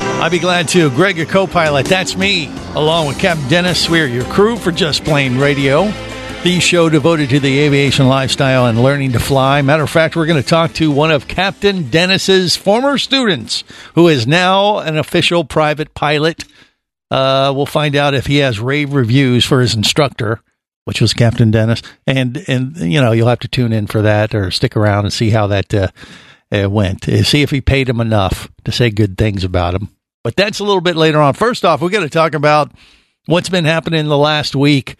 I'd be glad to. Greg, your co-pilot, that's me, along with Captain Dennis. We're your crew for Just Plane Radio, the show devoted to the aviation lifestyle and learning to fly. Matter of fact, we're going to talk to one of Captain Dennis's former students, who is now an official private pilot. We'll find out if he has rave reviews for his instructor, which was Captain Dennis. And you know, you'll have to tune in for that or stick around and see how that... it went. See if he paid him enough to say good things about him. But that's a little bit later on. First off, we're going to talk about what's been happening the last week.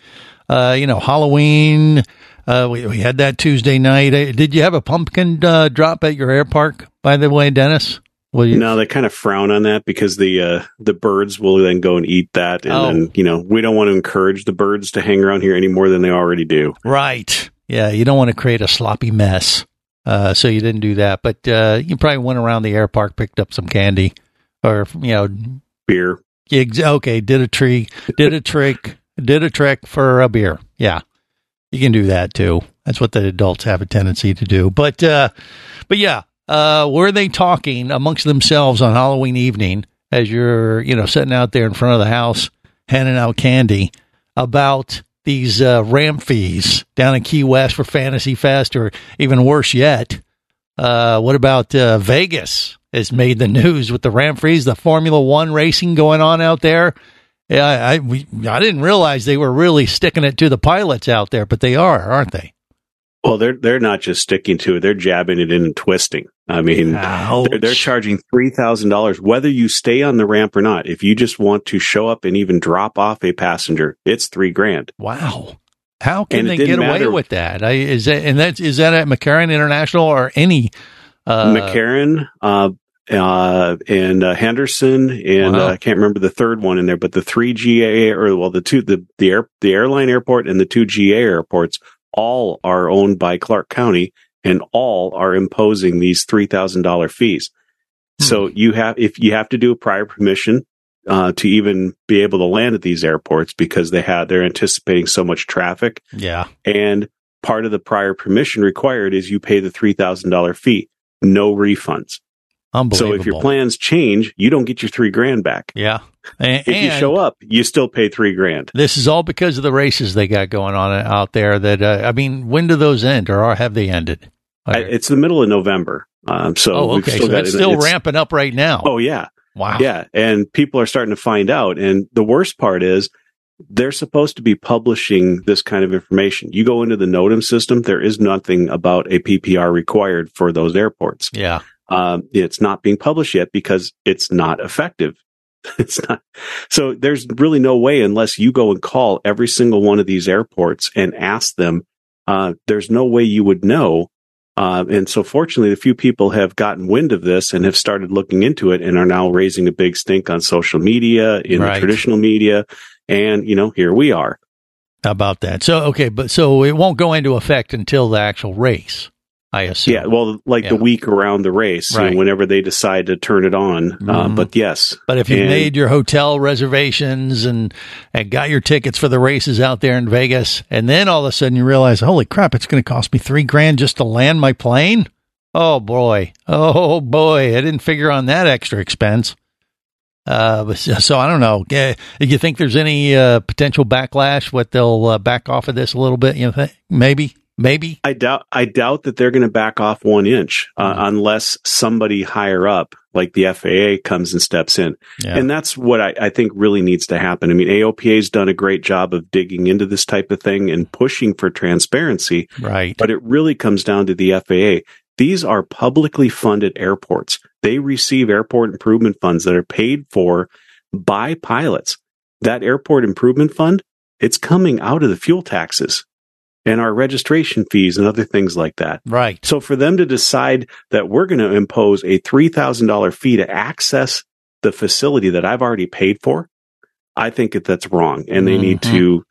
Halloween. We had that Tuesday night. Did you have a pumpkin drop at your air park, by the way, Dennis? No, they kind of frown on that because the birds will then go and eat that. And then, you know, we don't want to encourage the birds to hang around here any more than they already do. Right. Yeah. You don't want to create a sloppy mess. So you didn't do that, but you probably went around the air park, picked up some candy, or beer. Okay, did a trick for a beer. Yeah, you can do that too. That's what the adults have a tendency to do. But yeah, were they talking amongst themselves on Halloween evening as you're sitting out there in front of the house handing out candy about these ramp fees down in Key West for Fantasy Fest, or even worse yet, what about Vegas has made the news with the ramp fees, the Formula 1 racing going on out there? Yeah, I didn't realize they were really sticking it to the pilots out there, but they are, aren't they? Well, they're not just sticking to it; they're jabbing it in and twisting. I mean, they're charging $3,000 whether you stay on the ramp or not. If you just want to show up and even drop off a passenger, it's $3,000. Wow! How can they get away with that? Is that at McCarran International or any McCarran and Henderson and I can't remember the third one in there, but the three GA or well the two the airline airport and the two GA airports. All are owned by Clark County, and all are imposing these $3,000 fees. So you have to do a prior permission to even be able to land at these airports because they're anticipating so much traffic. Yeah, and part of the prior permission required is you pay the $3,000 fee, no refunds. Unbelievable. So if your plans change, you don't get your $3,000 back. Yeah. And if you show up, you still pay $3,000. This is all because of the races they got going on out there. That when do those end, or have they ended? It's the middle of November. Okay. So that's still ramping up right now. Oh yeah. Wow. Yeah, and people are starting to find out. And the worst part is they're supposed to be publishing this kind of information. You go into the NOTAM system, there is nothing about a PPR required for those airports. Yeah. It's not being published yet because it's not effective. It's not. So there's really no way unless you go and call every single one of these airports and ask them, there's no way you would know. And so fortunately, a few people have gotten wind of this and have started looking into it and are now raising a big stink on social media, in the traditional media. And, here we are. How about that? So, okay. But so it won't go into effect until the actual race. I assume. Yeah, well, the week around the race, right. Whenever they decide to turn it on. But yes. But if you made your hotel reservations and got your tickets for the races out there in Vegas, and then all of a sudden you realize, holy crap, it's going to cost me $3,000 just to land my plane? Oh, boy. I didn't figure on that extra expense. So I don't know. Do you think there's any potential backlash? What they'll back off of this a little bit? Maybe? Maybe I doubt that they're going to back off 1 inch unless somebody higher up, like the FAA, comes and steps in. Yeah. And that's what I think really needs to happen. I mean, AOPA's done a great job of digging into this type of thing and pushing for transparency. Right. But it really comes down to the FAA. These are publicly funded airports. They receive airport improvement funds that are paid for by pilots. That airport improvement fund, it's coming out of the fuel taxes and our registration fees and other things like that. Right. So for them to decide that we're going to impose a $3,000 fee to access the facility that I've already paid for, I think that that's wrong, and they need to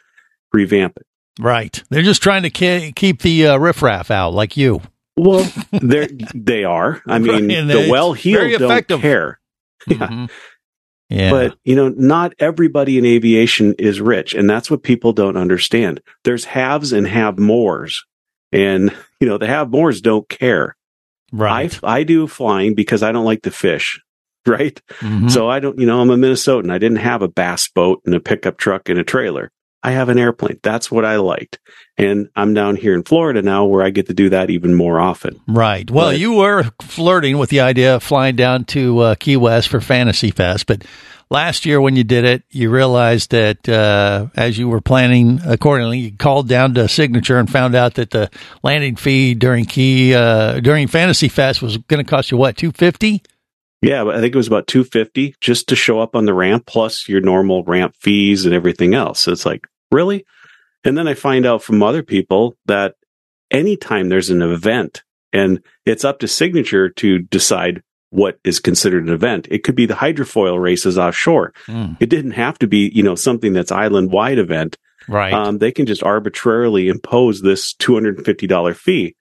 revamp it. Right. They're just trying to keep the riffraff out, like you. Well, they are. I mean, the well-heeled don't care. Mm-hmm. Yeah. But, you know, not everybody in aviation is rich, and that's what people don't understand. There's haves and have-mores, and, you know, the have-mores don't care. Right. I do flying because I don't like to fish, right? Mm-hmm. So I don't, you know, I'm a Minnesotan. I didn't have a bass boat and a pickup truck and a trailer. I have an airplane. That's what I liked. And I'm down here in Florida now where I get to do that even more often. Right. Well, you were flirting with the idea of flying down to Key West for Fantasy Fest. But last year when you did it, you realized that as you were planning accordingly, you called down to Signature and found out that the landing fee during Fantasy Fest was going to cost you, what, $250? Yeah, I think it was about $250 just to show up on the ramp, plus your normal ramp fees and everything else. So it's like, really? And then I find out from other people that anytime there's an event, and it's up to Signature to decide what is considered an event. It could be the hydrofoil races offshore. It didn't have to be, you know, something that's island-wide event. Right. They can just arbitrarily impose this $250 fee.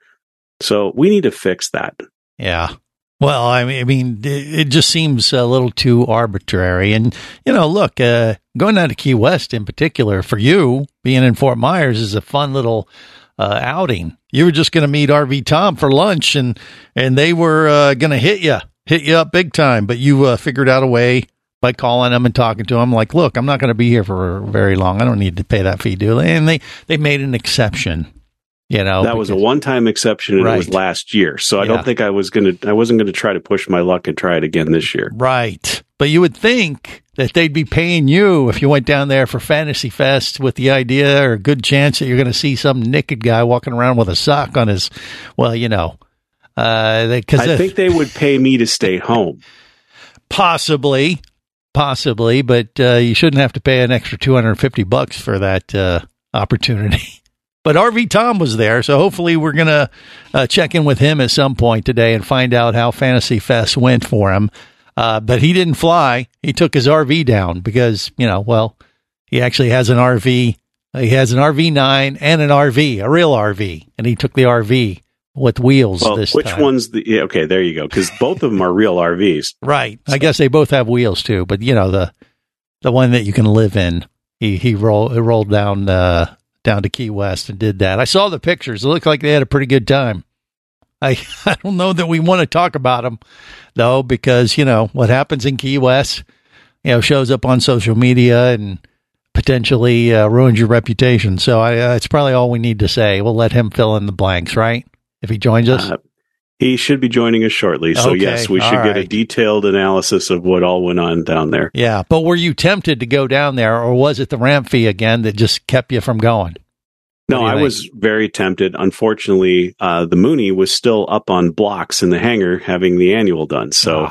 So we need to fix that. Yeah. Well, I mean, it just seems a little too arbitrary. And, you know, look, going down to Key West in particular, for you, being in Fort Myers is a fun little outing. You were just going to meet RV Tom for lunch, and they were going to hit you up big time. But you figured out a way by calling them and talking to them, like, look, I'm not going to be here for very long. I don't need to pay that fee, do they? And they made an exception. You know, that was a one-time exception, and it was last year. So I don't think I wasn't going to try to push my luck and try it again this year. Right. But you would think that they'd be paying you if you went down there for Fantasy Fest with the idea or a good chance that you're going to see some naked guy walking around with a sock on his, well, you know. I think they would pay me to stay home. Possibly. But you shouldn't have to pay an extra $250 for that opportunity. But RV Tom was there, so hopefully we're going to check in with him at some point today and find out how Fantasy Fest went for him. But he didn't fly. He took his RV down because, you know, well, he actually has an RV. He has an RV9 and an RV, a real RV. And he took the RV with wheels this time. Which one's the... Yeah, okay, there you go, because both of them are real RVs. Right. So. I guess they both have wheels, too. But, you know, the one that you can live in, he rolled down to Key West and did that. I saw the pictures. It looked like they had a pretty good time. I don't know that we want to talk about them, though, because, you know, what happens in Key West, you know, shows up on social media and potentially ruins your reputation. So it's probably all we need to say. We'll let him fill in the blanks, right? If he joins us? He should be joining us shortly. So, okay, yes, we should get a detailed analysis of what all went on down there. Yeah, but were you tempted to go down there, or was it the ramp fee again that just kept you from going? No, I was very tempted. Unfortunately, the Mooney was still up on blocks in the hangar having the annual done. So,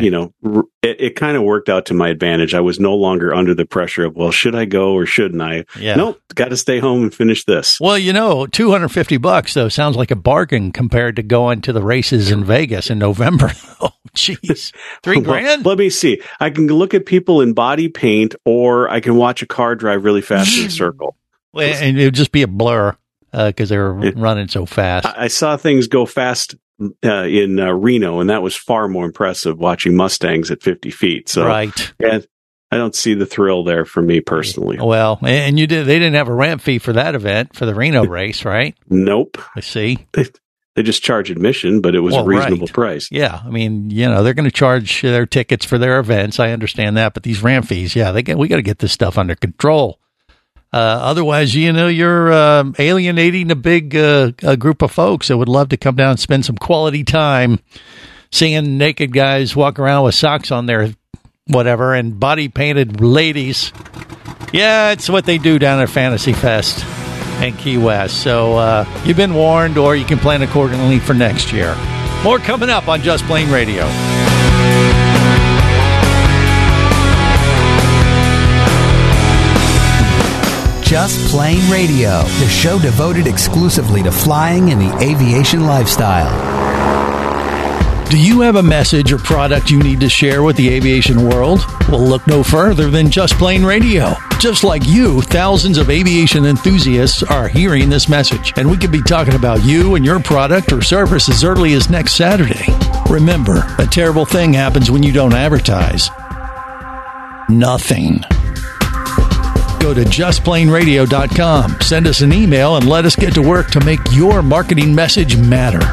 you know, it kind of worked out to my advantage. I was no longer under the pressure of, well, should I go or shouldn't I? Yeah. Nope, got to stay home and finish this. Well, you know, $250 though sounds like a bargain compared to going to the races in Vegas in November. Oh, jeez, $3,000. Well, let me see. I can look at people in body paint, or I can watch a car drive really fast in a circle. And it would just be a blur because they were running so fast. I saw things go fast in Reno, and that was far more impressive, watching Mustangs at 50 feet. So, right. And I don't see the thrill there for me personally. Well, and they didn't have a ramp fee for that event, for the Reno race, right? Nope. I see. They just charge admission, but it was a reasonable price. Yeah. I mean, you know, they're going to charge their tickets for their events. I understand that. But these ramp fees, yeah, we got to get this stuff under control. Otherwise, you know, you're alienating a big group of folks that would love to come down and spend some quality time seeing naked guys walk around with socks on their whatever and body-painted ladies. Yeah, it's what they do down at Fantasy Fest in Key West. So you've been warned, or you can plan accordingly for next year. More coming up on Just Plane Radio. Just Plane Radio, the show devoted exclusively to flying and the aviation lifestyle. Do you have a message or product you need to share with the aviation world? Well, look no further than Just Plane Radio. Just like you, thousands of aviation enthusiasts are hearing this message, and we could be talking about you and your product or service as early as next Saturday. Remember, a terrible thing happens when you don't advertise. Nothing. Go to justplaneradio.com, send us an email, and let us get to work to make your marketing message matter.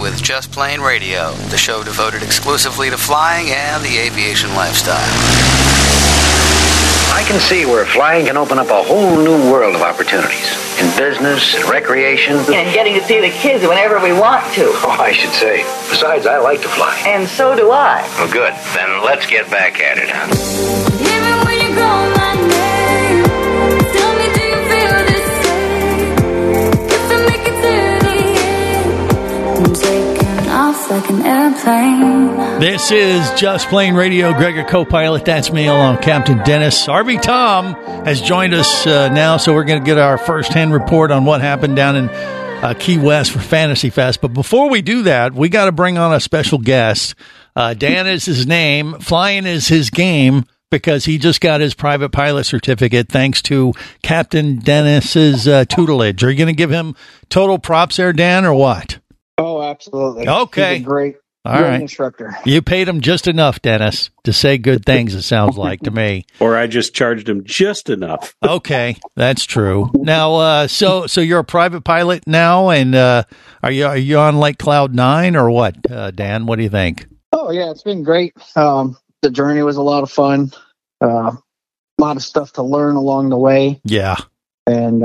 With Just Plane Radio, the show devoted exclusively to flying and the aviation lifestyle. I can see where flying can open up a whole new world of opportunities in business, in recreation, and getting to see the kids whenever we want to. Oh, I should say. Besides, I like to fly. And so do I. Well, good. Then let's get back at it. Even when you grow my name. Like an airplane. This is Just Plane Radio. Greg, a co-pilot. That's me, along Captain Dennis. RV Tom has joined us now, so we're going to get our first-hand report on what happened down in Key West for Fantasy Fest. But before we do that, we got to bring on a special guest. Dan is his name. Flying is his game, because he just got his private pilot certificate thanks to Captain Dennis's tutelage. Are you going to give him total props there, Dan, or what? Oh, absolutely. Okay. He's a great instructor. You paid him just enough, Dennis, to say good things, it sounds like to me. Or I just charged him just enough. Okay, that's true. Now, so you're a private pilot now, and are you on like cloud nine or what, Dan? What do you think? Oh, yeah, it's been great. The journey was a lot of fun. A lot of stuff to learn along the way. Yeah. And,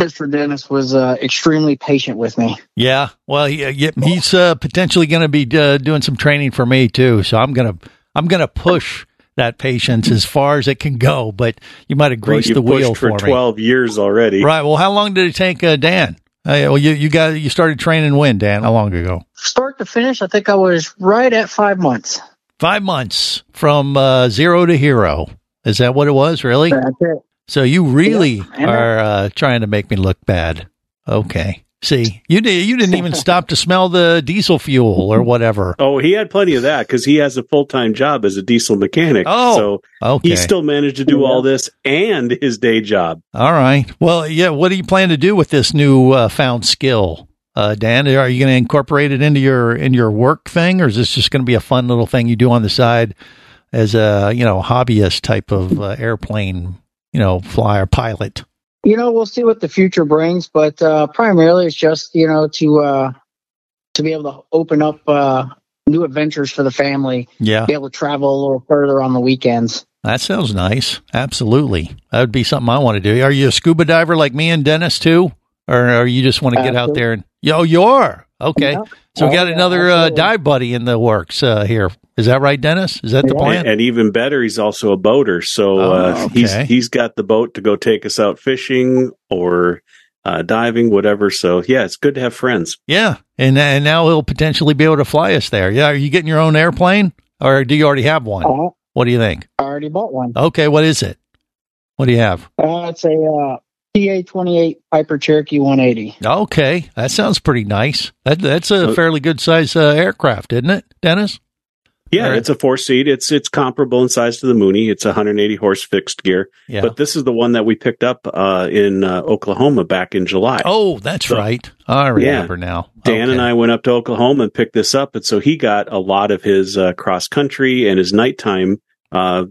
Mr. Dennis was extremely patient with me. Yeah, well, he's potentially going to be doing some training for me too, so I'm going to push that patience as far as it can go. But you might have greased the wheel for me. 12 years already, right? Well, how long did it take, Dan? You started training when, Dan? How long ago? Start to finish, I think I was right at 5 months. 5 months from zero to hero. Is that what it was? Really? That's it. So you really are trying to make me look bad. Okay. See, you didn't even stop to smell the diesel fuel or whatever. Oh, he had plenty of that because he has a full-time job as a diesel mechanic. Oh, so okay. He still managed to do all this and his day job. All right. Well, yeah, what do you plan to do with this new found skill, Dan? Are you going to incorporate it into your work thing, or is this just going to be a fun little thing you do on the side as a, hobbyist type of airplane flyer pilot? We'll see what the future brings, but primarily it's just, to be able to open up new adventures for the family. Yeah. Be able to travel a little further on the weekends. That sounds nice. Absolutely. That would be something I want to do. Are you a scuba diver like me and Dennis too? Or you just want to get out there and, you are? Okay. Yeah. So we got another dive buddy in the works here. Is that right, Dennis? Is that the plan? And even better, he's also a boater. So he's got the boat to go take us out fishing or diving, whatever. So, yeah, it's good to have friends. Yeah, and now he'll potentially be able to fly us there. Yeah, are you getting your own airplane or do you already have one? Uh-huh. What do you think? I already bought one. Okay, what is it? What do you have? It's a PA-28 Piper Cherokee 180. Okay, that sounds pretty nice. That's a fairly good-sized aircraft, isn't it, Dennis? Yeah, right. It's a four-seat. It's comparable in size to the Mooney. It's 180-horse fixed gear. Yeah. But this is the one that we picked up in Oklahoma back in July. Oh, that's right. I remember now. Dan and I went up to Oklahoma and picked this up, and so he got a lot of his cross-country and his nighttime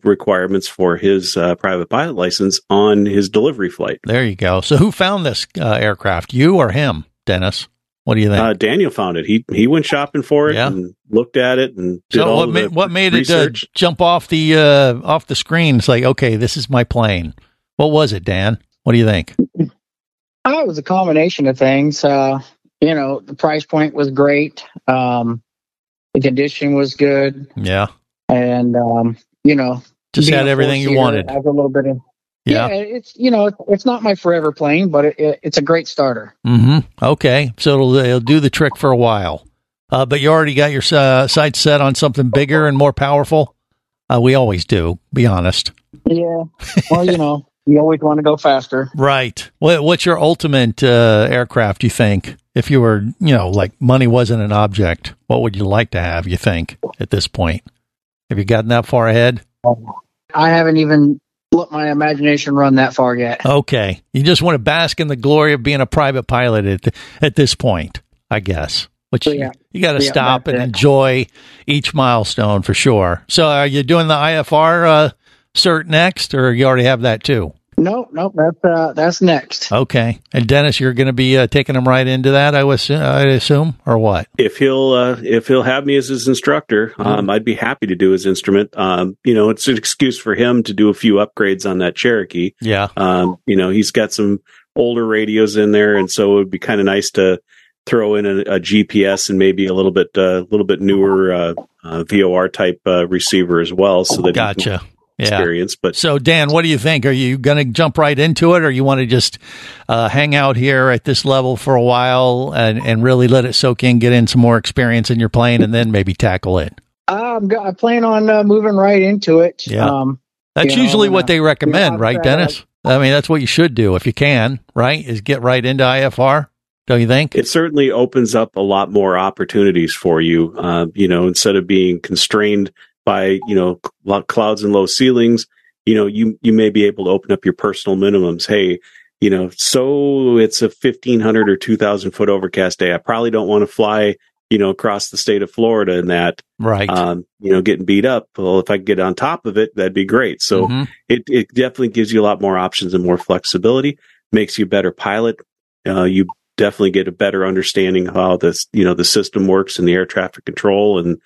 requirements for his private pilot license on his delivery flight. There you go. So who found this aircraft, you or him, Dennis? What do you think? Daniel found it. He went shopping for it and looked at it and did what made it jump off the screen? It's like, okay, this is my plane. What was it, Dan? What do you think? It was a combination of things. The price point was great. The condition was good. Yeah. And, just had everything you wanted. Has a little bit of... Yeah. It's not my forever plane, but it's a great starter. Mm-hmm. Okay. So it'll do the trick for a while. But you already got your sights set on something bigger and more powerful? We always do, be honest. Yeah. Well, you always want to go faster. Right. What's your ultimate aircraft, you think? If you were, like money wasn't an object, what would you like to have, you think, at this point? Have you gotten that far ahead? I haven't even... let my imagination run that far yet. Okay. You just want to bask in the glory of being a private pilot at this point, I guess. Which you got to stop and enjoy each milestone for sure. So are you doing the IFR cert next, or you already have that too? No, that's next. Okay. And Dennis, you're going to be taking him right into that, I assume, or what? If he'll have me as his instructor, I'd be happy to do his instrument. It's an excuse for him to do a few upgrades on that Cherokee. Yeah. He's got some older radios in there, and so it would be kind of nice to throw in a GPS and maybe a little bit newer VOR type receiver as well, so that gotcha. Experience, but so Dan, what do you think? Are you going to jump right into it, or you want to just hang out here at this level for a while and really let it soak in, get in some more experience in your plane, and then maybe tackle it? I plan on moving right into it. Yeah. That's usually what they recommend, right, Dennis? I mean, that's what you should do if you can, right? Is get right into IFR. Don't you think? It certainly opens up a lot more opportunities for you. Instead of being constrained by clouds and low ceilings, you may be able to open up your personal minimums. Hey, so it's a 1,500 or 2,000 foot overcast day. I probably don't want to fly, across the state of Florida in that, right? Getting beat up. Well, if I could get on top of it, that'd be great. So it definitely gives you a lot more options and more flexibility. Makes you a better pilot. You definitely get a better understanding of how this, the system works and the air traffic control and.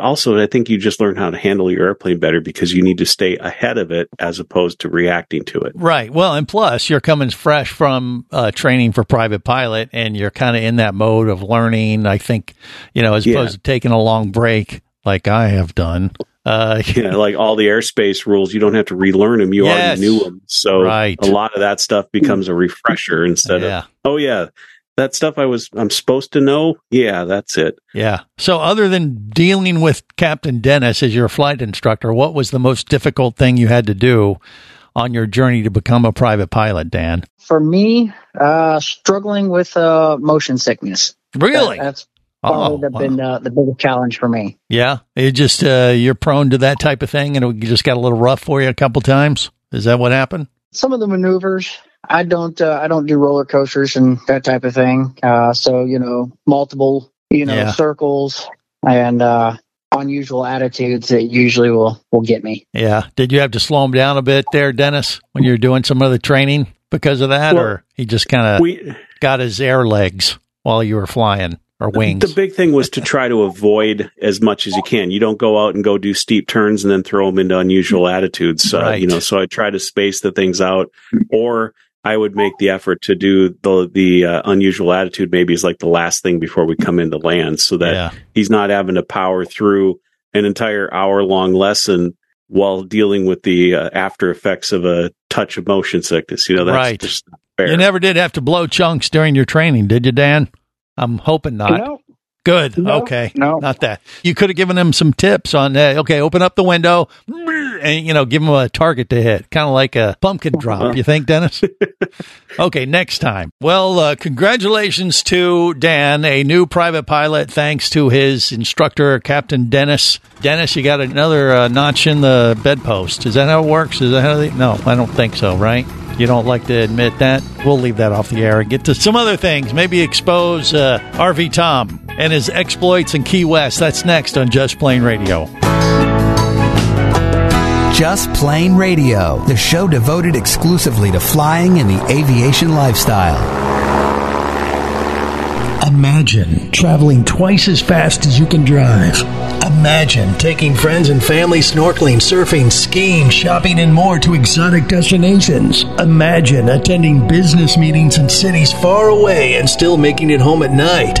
Also, I think you just learn how to handle your airplane better because you need to stay ahead of it as opposed to reacting to it. Right. Well, and plus, you're coming fresh from training for private pilot, and you're kind of in that mode of learning, I think, as opposed to taking a long break like I have done. Like all the airspace rules, you don't have to relearn them. You already knew them. So a lot of that stuff becomes a refresher instead of, that stuff I'm supposed to know. Yeah, that's it. Yeah. So other than dealing with Captain Dennis as your flight instructor, what was the most difficult thing you had to do on your journey to become a private pilot, Dan? For me, struggling with motion sickness. Really? That's probably been the biggest challenge for me. Yeah. It just, you're prone to that type of thing, and it just got a little rough for you a couple times. Is that what happened? Some of the maneuvers. I don't do roller coasters and that type of thing. Multiple, circles and unusual attitudes that usually will get me. Yeah. Did you have to slow him down a bit there, Dennis, when you're doing some of the training because of that? Well, or he just kind of got his air legs while you were flying? Or wings. The big thing was to try to avoid as much as you can. You don't go out and go do steep turns and then throw them into unusual attitudes. So I try to space the things out, or I would make the effort to do the unusual attitude maybe is like the last thing before we come into land, so that he's not having to power through an entire hour-long lesson while dealing with the after effects of a touch of motion sickness. You know, that's right. Just not fair. You never did have to blow chunks during your training, did you, Dan? I'm hoping not. No. Good. No, okay. No. Not that. You could have given them some tips on that. Okay, open up the window and, you know, give them a target to hit. Kind of like a pumpkin drop, you think, Dennis? Okay, next time. Well, congratulations to Dan, a new private pilot, thanks to his instructor, Captain Dennis. Dennis, you got another notch in the bedpost. Is that how it works? Is that how they? No, I don't think so, right? You don't like to admit that? We'll leave that off the air and get to some other things. Maybe expose RV Tom and his exploits in Key West. That's next on Just Plane Radio. Just Plane Radio, the show devoted exclusively to flying and the aviation lifestyle. Imagine traveling twice as fast as you can drive. Imagine taking friends and family snorkeling, surfing, skiing, shopping, and more to exotic destinations. Imagine attending business meetings in cities far away and still making it home at night.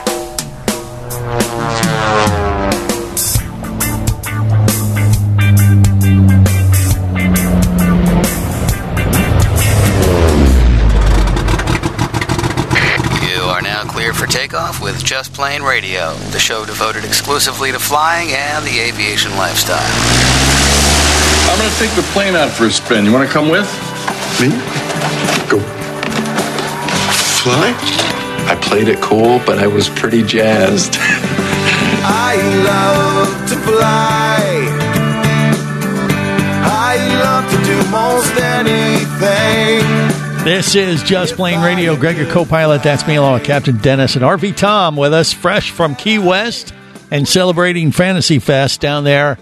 Takeoff with Just Plane Radio, the show devoted exclusively to flying and the aviation lifestyle. I'm going to take the plane out for a spin. You want to come with? Me? Go. Fly? I played it cool, but I was pretty jazzed. I love to fly. I love to do most anything. This is Just Plane Radio. Greg, your co-pilot. That's me, along with Captain Dennis and RV Tom with us, fresh from Key West and celebrating Fantasy Fest down there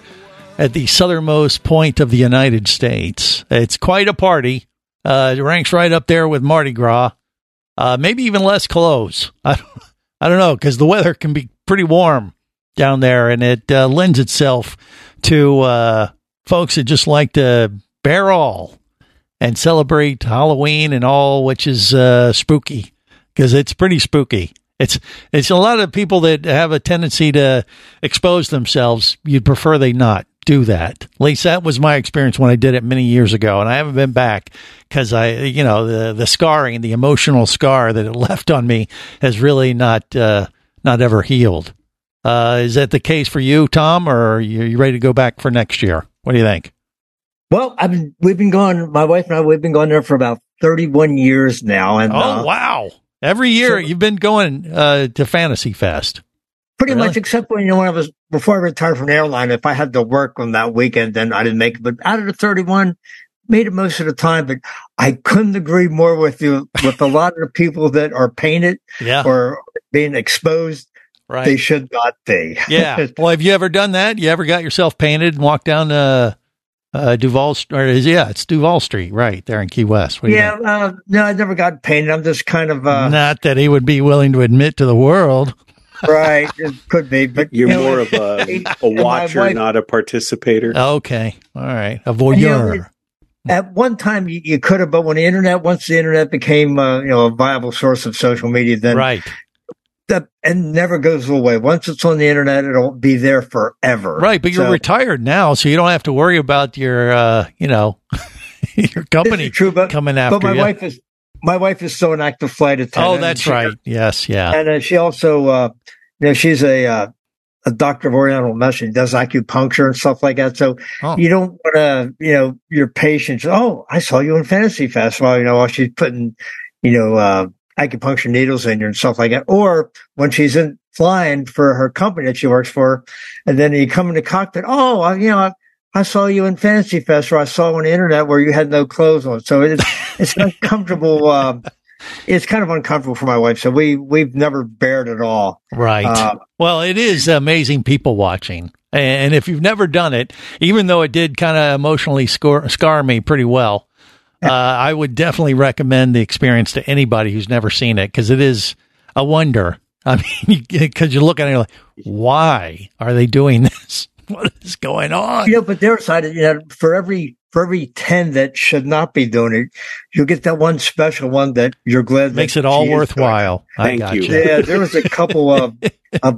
at the southernmost point of the United States. It's quite a party. It ranks right up there with Mardi Gras. Maybe even less clothes. I don't know, because the weather can be pretty warm down there, and it lends itself to folks that just like to bear all and celebrate Halloween and all, which is spooky, because it's pretty spooky. It's a lot of people that have a tendency to expose themselves. You'd prefer they not do that. At least that was my experience when I did it many years ago, and I haven't been back because the scarring, the emotional scar that it left on me has really not ever healed. Is that the case for you, Tom, or are you ready to go back for next year? What do you think? Well, we've been going, my wife and I, we've been going there for about 31 years now. And wow. Every year you've been going to Fantasy Fest. Pretty much, except when, when I was, before I retired from the airline, if I had to work on that weekend, then I didn't make it. But out of the 31, made it most of the time. But I couldn't agree more with you, with a lot of the people that are painted or being exposed. Right. They should not be. Yeah. Well, have you ever done that? You ever got yourself painted and walked down Duval Street? Yeah, it's Duval Street, right there in Key West. No, I never got painted. I'm just kind of not that he would be willing to admit to the world, right? It could be, but you're more of a watcher, not a participator. Okay, all right, a voyeur. At one time, you could have, but once the internet became a viable source of social media, then right. And never goes away. Once it's on the internet, it'll be there forever. Right, but you're retired now, so you don't have to worry about your, your company coming after you. But my wife is still an active flight attendant. Oh, that's right. Yes, yeah. And she also, she's a doctor of Oriental medicine, does acupuncture and stuff like that. So you don't want to, your patients. Oh, I saw you in Fantasy Fest. Well, while she's putting acupuncture needles in you and stuff like that. Or when she's in flying for her company that she works for, and then you come in the cockpit, oh, you know, I saw you in Fantasy Fest, or I saw on the internet where you had no clothes on. So it's uncomfortable. It's kind of uncomfortable for my wife. So we've never bared at all. Right. Well, it is amazing people watching. And if you've never done it, even though it did kind of emotionally scar me pretty well, I would definitely recommend the experience to anybody who's never seen it, because it is a wonder. I mean, because you look at it and you're like, why are they doing this? What is going on? You know, but they're excited. You know, for every 10 that should not be doing it, you'll get that one special one that you're glad makes that it all worthwhile. Thank you. Yeah, there was a couple of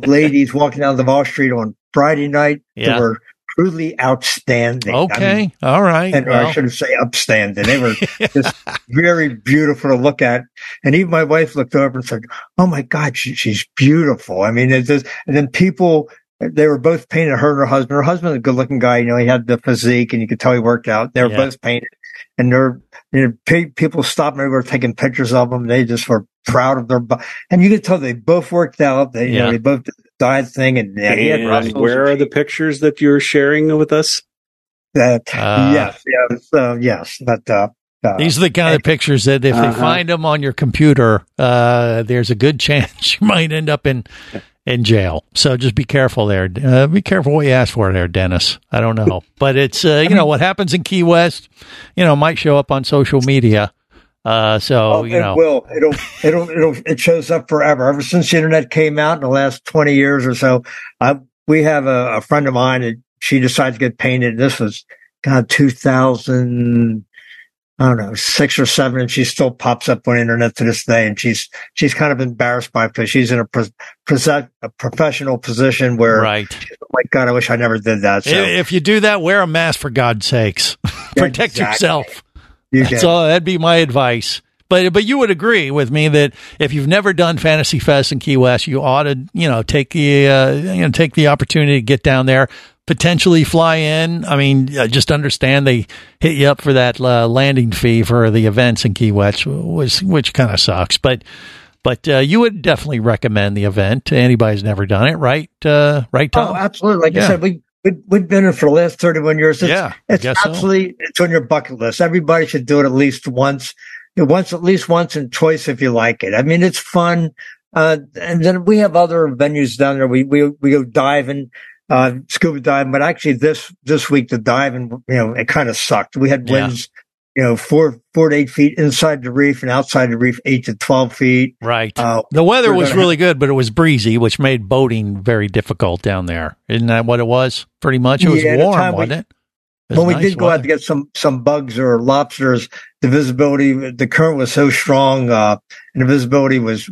ladies walking down Duval Street on Friday night that were truly outstanding. Okay, I mean, all right. And I shouldn't say upstanding. They were just very beautiful to look at. And even my wife looked over and said, "Oh my God, she's beautiful." I mean, it's just, and then people. They were both painted, her and her husband. Her husband was a good-looking guy. You know, he had the physique, and you could tell he worked out. They were both painted. And people stopped and they were taking pictures of them. They just were proud of their body. And you could tell they both worked out. They, you know, they both did the diet thing. And where are the pictures that you're sharing with us? Yes. These are the kind of pictures that if they find them on your computer, there's a good chance you might end up in jail. So just be careful there. Be careful what you ask for there, Dennis. I don't know. But it's, what happens in Key West, might show up on social media. It will. It shows up forever. Ever since the internet came out in the last 20 years or so, we have a friend of mine, and she decided to get painted. This was, 2000. I don't know, 6 or 7, and she still pops up on the internet to this day. And she's kind of embarrassed by it, because she's in a professional position where, oh my God, I wish I never did that. So. If you do that, wear a mask, for God's sakes. Protect yourself. So that'd be my advice. But you would agree with me that if you've never done Fantasy Fest in Key West, you ought to take the opportunity to get down there. Potentially fly in. I mean, just understand they hit you up for that landing fee for the events in Key West, which kind of sucks. But you would definitely recommend the event to anybody who's never done it, right? Right, Tom? Oh, absolutely. Like I said, we've been in for the last 31 years. It's absolutely so. It's on your bucket list. Everybody should do it at least once. At least once, and twice if you like it. I mean, it's fun. And then we have other venues down there. We go diving. Scuba diving, but actually this week the diving, it kind of sucked. We had winds, 4 to 8 feet inside the reef, and outside the reef 8 to 12 feet. Right. The weather was really good, but it was breezy, which made boating very difficult down there. Isn't that what it was? Pretty much, it was warm, wasn't it? When we did go out to get some bugs or lobsters, the current was so strong, and the visibility was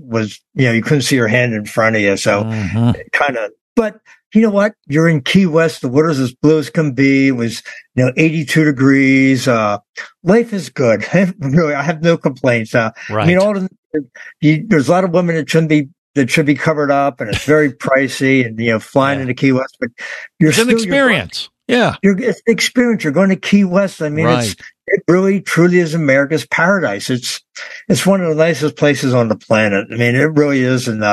you couldn't see your hand in front of you, so it kind of. But you know what? You're in Key West. The water's as blue as can be. It was, 82 degrees. Life is good. Really, I have no complaints. Right. I mean, there's a lot of women that should be covered up, and it's very pricey. And flying into Key West, but it's an experience. It's an experience. You're going to Key West. I mean, it really truly is America's paradise. It's one of the nicest places on the planet. I mean, it really is. And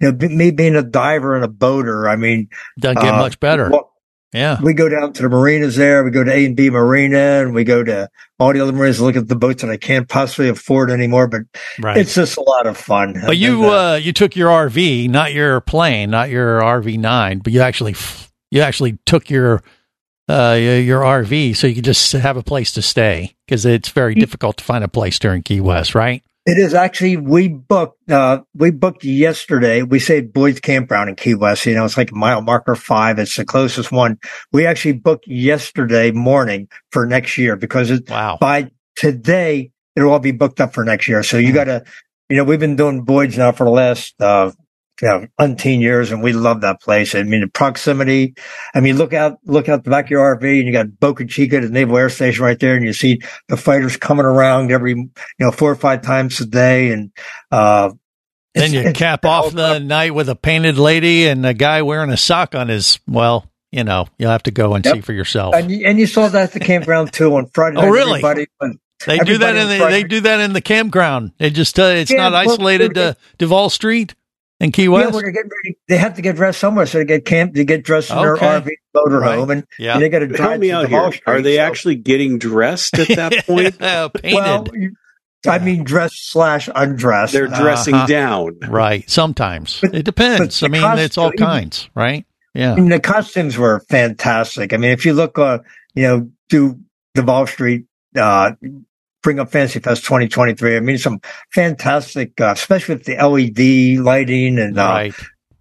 me being a diver and a boater, I mean, doesn't get much better. We go down to the marinas there. We go to A&B Marina, and we go to all the other marinas and look at the boats that I can't possibly afford anymore. But it's just a lot of fun. But you took your RV, not your plane, not your RV9, but you actually took your RV, so you can just have a place to stay, because it's very difficult to find a place during Key West, right? It is actually. We booked yesterday. We stayed Boyd's Campground in Key West. It's like mile marker 5. It's the closest one. We actually booked yesterday morning for next year, because by today it'll all be booked up for next year. So you got to, we've been doing Boyd's now for the last. Umpteen years, and we love that place. I mean, the proximity. I mean, look out the back of your RV, and you got Boca Chica, the Naval Air Station right there, and you see the fighters coming around every 4 or 5 times a day, and then you cap off the night with a painted lady and a guy wearing a sock on his. Well, you'll have to go and see for yourself. And you saw that at the campground too on Friday. Oh, really? Everybody They do that in the, campground. They just tell you it's not isolated to Duval Street and Key West. Yeah, when they're getting ready, they have to get dressed somewhere, so they get dressed in their RV motor home, and they got to drive to Duval Street. Are they actually getting dressed at that point? Painted. Well, I mean, dressed/undressed. They're dressing down, right? Sometimes it depends. I mean, it's all kinds, right? Yeah, I mean, the costumes were fantastic. I mean, if you look, do Duval Street, bring up Fantasy Fest 2023. I mean, some fantastic, especially with the LED lighting, and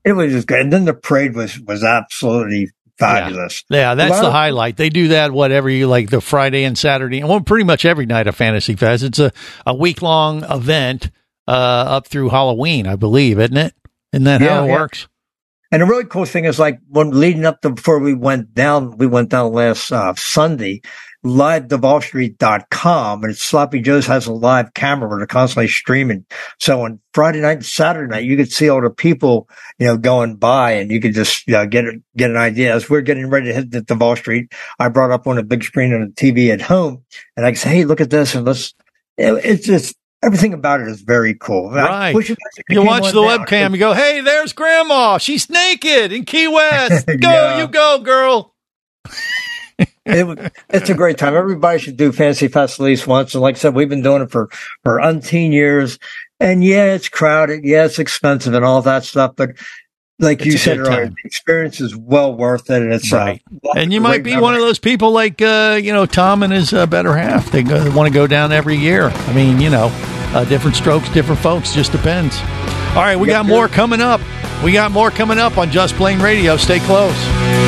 it was just good. And then the parade was absolutely fabulous. Yeah, that's the highlight. They do that whatever you like, the Friday and Saturday, well, pretty much every night of Fantasy Fest. It's a week long event up through Halloween, I believe, isn't it? Isn't that how it works? And the really cool thing is, like, when leading up to before we went down last Sunday. Live DuvalStreet.com, and Sloppy Joe's has a live camera where they're constantly streaming. So on Friday night and Saturday night, you could see all the people, going by, and you could just get an idea. As we're getting ready to hit the Duval Street, I brought up on a big screen on the TV at home, and I say, "Hey, look at this!" And it's just everything about it is very cool. Right? You watch the webcam, you go, "Hey, there's Grandma. She's naked in Key West. Go, you go, girl." It's a great time. Everybody should do Fantasy Fest at least once. And like I said, we've been doing it for umpteen years. And yeah, it's crowded. Yeah, it's expensive and all that stuff. But like you said earlier, the experience is well worth it. And it's right. And you might be one of those people like, Tom and his better half. They want to go down every year. I mean, different strokes, different folks. Just depends. All right. We got more coming up. We got more coming up on Just Plane Radio. Stay close.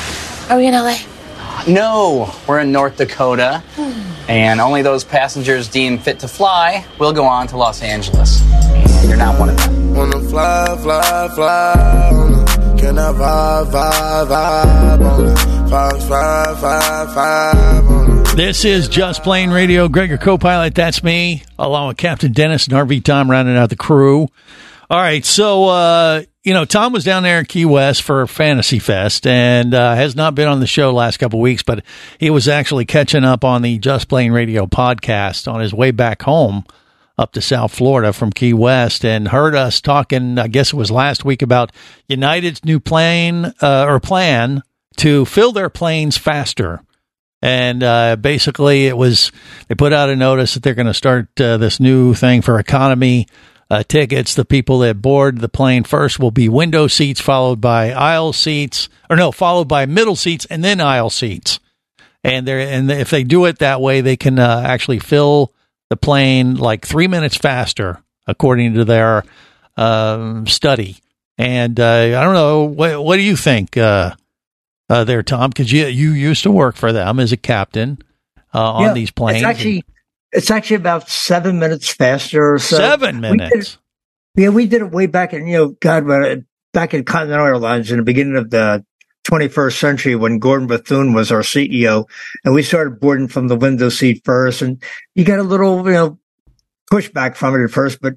Are we in LA? No, we're in North Dakota, and only those passengers deemed fit to fly will go on to Los Angeles. And you're not one of them. Wanna fly, fly, fly on it. Can I vibe, vibe, vibe on it? Vibe, vibe, vibe, vibe on it. This is Just Plane Radio. Greg, your co-pilot, that's me, along with Captain Dennis and RV Tom, rounding out the crew. All right, so, Tom was down there in Key West for Fantasy Fest and has not been on the show last couple of weeks, but he was actually catching up on the Just Plane Radio podcast on his way back home up to South Florida from Key West, and heard us talking, I guess it was last week, about United's new plan to fill their planes faster. And basically it was, they put out a notice that they're going to start this new thing for economy tickets. The people that board the plane first will be window seats, followed by middle seats, and then aisle seats. And if they do it that way, they can actually fill the plane like 3 minutes faster, according to their study. And I don't know, what do you think there, Tom? Because you used to work for them as a captain on these planes. It's actually about 7 minutes faster or so. 7 minutes. We did it way back in, back in Continental Airlines in the beginning of the 21st century when Gordon Bethune was our CEO, and we started boarding from the window seat first, and you got a little, pushback from it at first, but,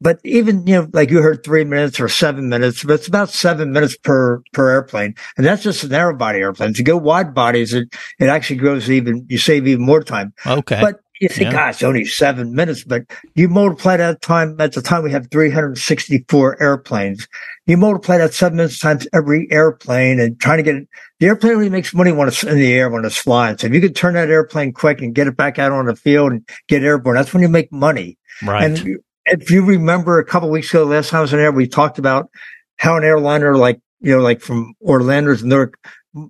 but even, like you heard 3 minutes or 7 minutes, but it's about 7 minutes per airplane. And that's just a narrow body airplane. To go wide bodies, it actually grows you save even more time. Okay. But you think, it's only 7 minutes, but you multiply that time, at the time we have 364 airplanes. You multiply that 7 minutes times every airplane and trying to get it. The airplane really makes money when it's in the air, when it's flying. So if you could turn that airplane quick and get it back out on the field and get airborne, that's when you make money. Right. And if you remember a couple of weeks ago, last time I was on air, we talked about how an airliner like from Orlando to Newark,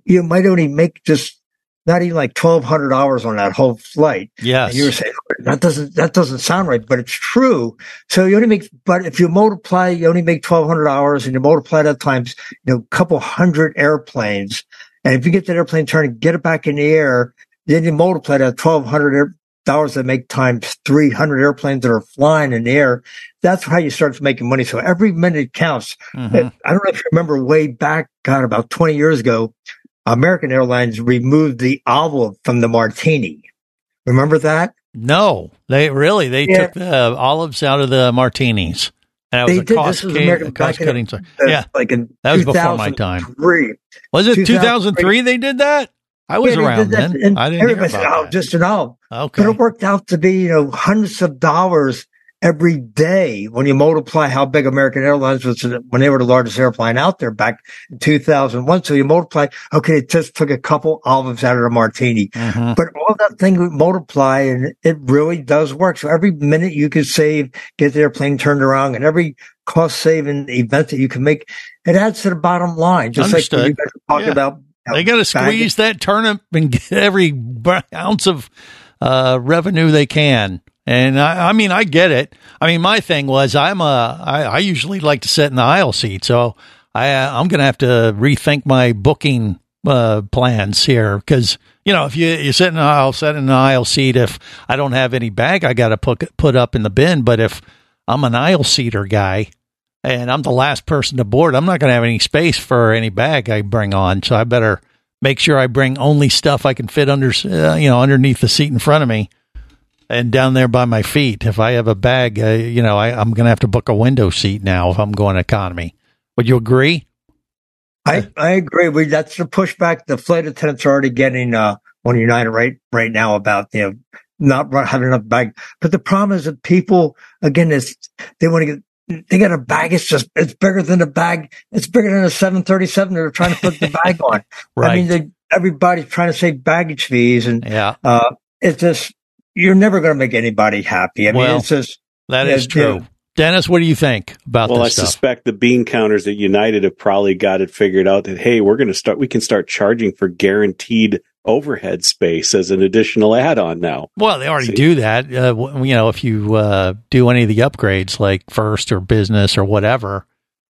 you might only make just not even like 1,200 hours on that whole flight. Yes. And you were saying, that doesn't sound right, but it's true. So you only make, but if you multiply, you only make 1,200 hours and you multiply that times, you know, a couple hundred airplanes. And if you get that airplane turning, get it back in the air, then you multiply that 1,200 hours that make times 300 airplanes that are flying in the air. That's how you start making money. So every minute counts. Mm-hmm. I don't know if you remember way back, God, about 20 years ago, American Airlines removed the olive from the martini. Remember that? No, they took the olives out of the martinis. And that was a cost-cutting. Yeah, like in that was before my time. Was it 2003 they did that? I was around then. I didn't hear about that. Just an olive. Okay. But it worked out to be, you know, hundreds of dollars every day when you multiply how big American Airlines was when they were the largest airplane out there back in 2001. So you multiply, okay, it just took a couple olives out of the martini. Mm-hmm. But all that thing would multiply, and it really does work. So every minute you could save, get the airplane turned around, and every cost-saving event that you can make, it adds to the bottom line. Just Understood. Like you guys were talking about. They got to squeeze that turnip and get every ounce of revenue they can. And I mean, I get it. I mean, my thing was I usually like to sit in the aisle seat. So I'm going to have to rethink my booking plans here because, you know, if you sit in the aisle, seat, if I don't have any bag, I got to put up in the bin. But if I'm an aisle seater guy and I'm the last person to board, I'm not going to have any space for any bag I bring on. So I better make sure I bring only stuff I can fit under, underneath the seat in front of me. And down there by my feet, if I have a bag, I'm going to have to book a window seat now if I'm going economy. Would you agree? I agree. That's the pushback the flight attendants are already getting on United right now about, you know, not having enough bag. But the problem is that people, again, they got a bag. It's bigger than a bag. It's bigger than a 737 they're trying to put the bag on. Right. I mean, everybody's trying to save baggage fees, and it's just. You're never going to make anybody happy. That is true. Yeah. Dennis, what do you think about this stuff? Well, I suspect the bean counters at United have probably got it figured out that, hey, we can start charging for guaranteed overhead space as an additional add-on now. Well, they already do that. If you do any of the upgrades like first or business or whatever,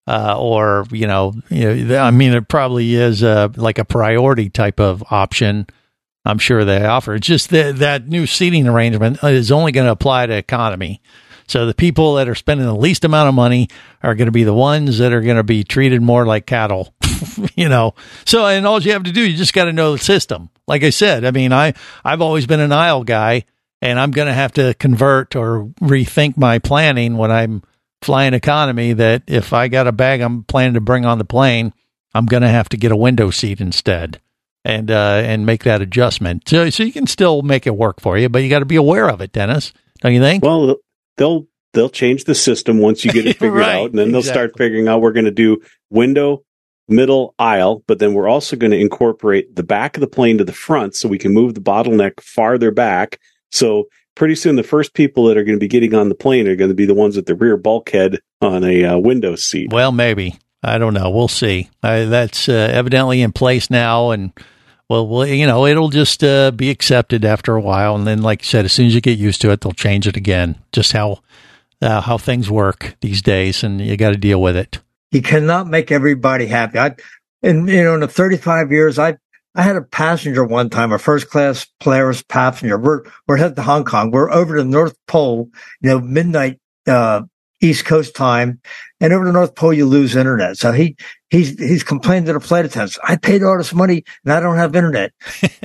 it probably is like a priority type of option. I'm sure they offer. It's just that new seating arrangement is only going to apply to economy. So the people that are spending the least amount of money are going to be the ones that are going to be treated more like cattle, you know. So, and all you have to do, you just got to know the system. Like I said, I mean, I've always been an aisle guy, and I'm going to have to convert or rethink my planning when I'm flying economy, that if I got a bag I'm planning to bring on the plane, I'm going to have to get a window seat instead. And make that adjustment. So you can still make it work for you, but you got to be aware of it, Dennis. Don't you think? Well, they'll change the system once you get it figured out, and then they'll start figuring out we're going to do window, middle, aisle, but then we're also going to incorporate the back of the plane to the front so we can move the bottleneck farther back. So pretty soon the first people that are going to be getting on the plane are going to be the ones at the rear bulkhead on a window seat. Well, maybe. I don't know. We'll see. That's evidently in place now, and well, it'll just be accepted after a while. And then, like you said, as soon as you get used to it, they'll change it again. Just how things work these days, and you got to deal with it. You cannot make everybody happy. In the 35 years, I had a passenger one time, a first-class Polaris passenger. We're headed to Hong Kong. We're over to the North Pole, midnight. East Coast time, and over the North Pole, you lose internet. So he's complained to the flight attendants, I paid all this money and I don't have internet.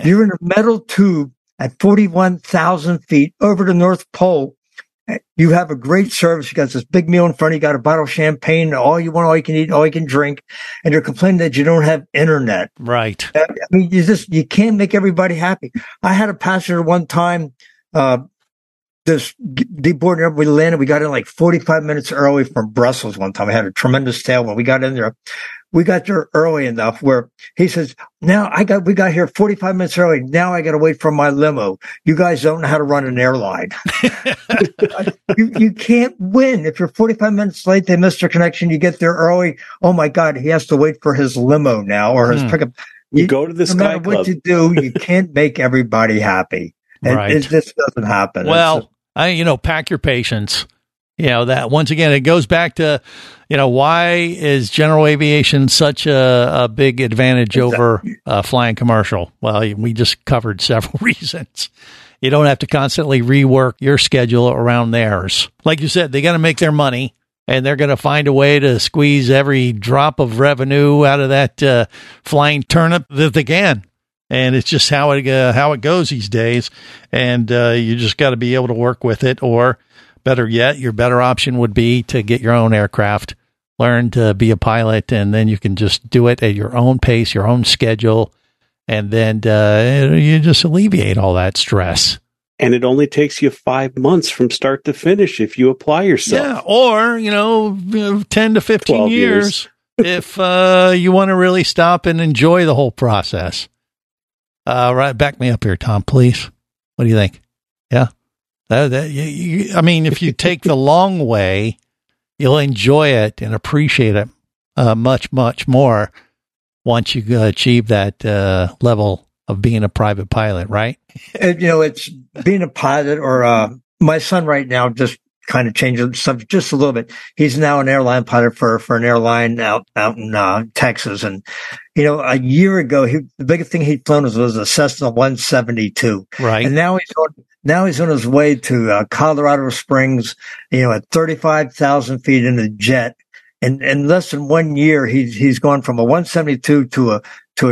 You're in a metal tube at 41,000 feet over the North Pole. You have a great service. You got this big meal in front of you, got a bottle of champagne, all you want, all you can eat, all you can drink. And you're complaining that you don't have internet. Right. I mean, you can't make everybody happy. I had a passenger one time, this deboarding up, we landed, we got in like 45 minutes early from Brussels one time. We had a tremendous tailwind. We got there early enough where he says, we got here 45 minutes early. Now I got to wait for my limo. You guys don't know how to run an airline. You can't win. If you're 45 minutes late, they missed their connection. You get there early. Oh my God, he has to wait for his limo now or his pickup. You go to the Sky Club. No matter what you do, you can't make everybody happy. Right. It just doesn't happen. Well, pack your patience. That once again, it goes back to, why is general aviation such a big advantage over flying commercial? Well, we just covered several reasons. You don't have to constantly rework your schedule around theirs. Like you said, they got to make their money, and they're going to find a way to squeeze every drop of revenue out of that flying turnip that they can. And it's just how it goes these days. And you just got to be able to work with it, or better yet, your better option would be to get your own aircraft, learn to be a pilot, and then you can just do it at your own pace, your own schedule, and then you just alleviate all that stress. And it only takes you 5 months from start to finish if you apply yourself. Yeah, or, 10 to 15 years if you want to really stop and enjoy the whole process. Right, back me up here, Tom, please. What do you think? Yeah? If you take the long way, you'll enjoy it and appreciate it much, much more once you achieve that level of being a private pilot, right? It's being a pilot, or my son right now just kind of changed the subject just a little bit. He's now an airline pilot for an airline out in Texas. And, a year ago, the biggest thing he'd flown was a Cessna 172. Right. And now he's on his way to Colorado Springs, at 35,000 feet in a jet. And in less than 1 year, he's gone from a 172 to a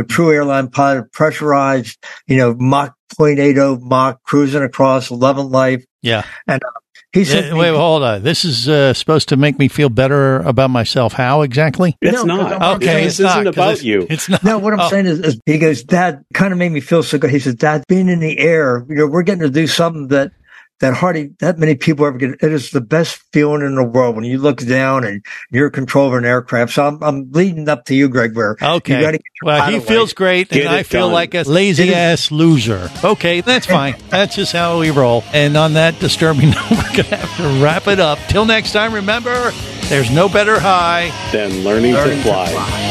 true airline pilot, pressurized, Mach 0.80 Mach, cruising across, loving life. Yeah. And he said, wait, hold on. This is supposed to make me feel better about myself. How exactly? It's not. Okay. This isn't about you. It's not. No, what I'm saying is he goes, Dad, kind of made me feel so good. He says, Dad, being in the air, we're getting to do something that hardly that many people ever get. It is the best feeling in the world when you look down and you're in control of an aircraft. So I'm leading up to you, Greg, where okay. You got to get your he feels great, get and I feel done. Like a lazy-ass loser. Okay, that's fine. That's just how we roll. And on that disturbing note, we're going to have to wrap it up. Till next time, remember, there's no better high than learning to fly.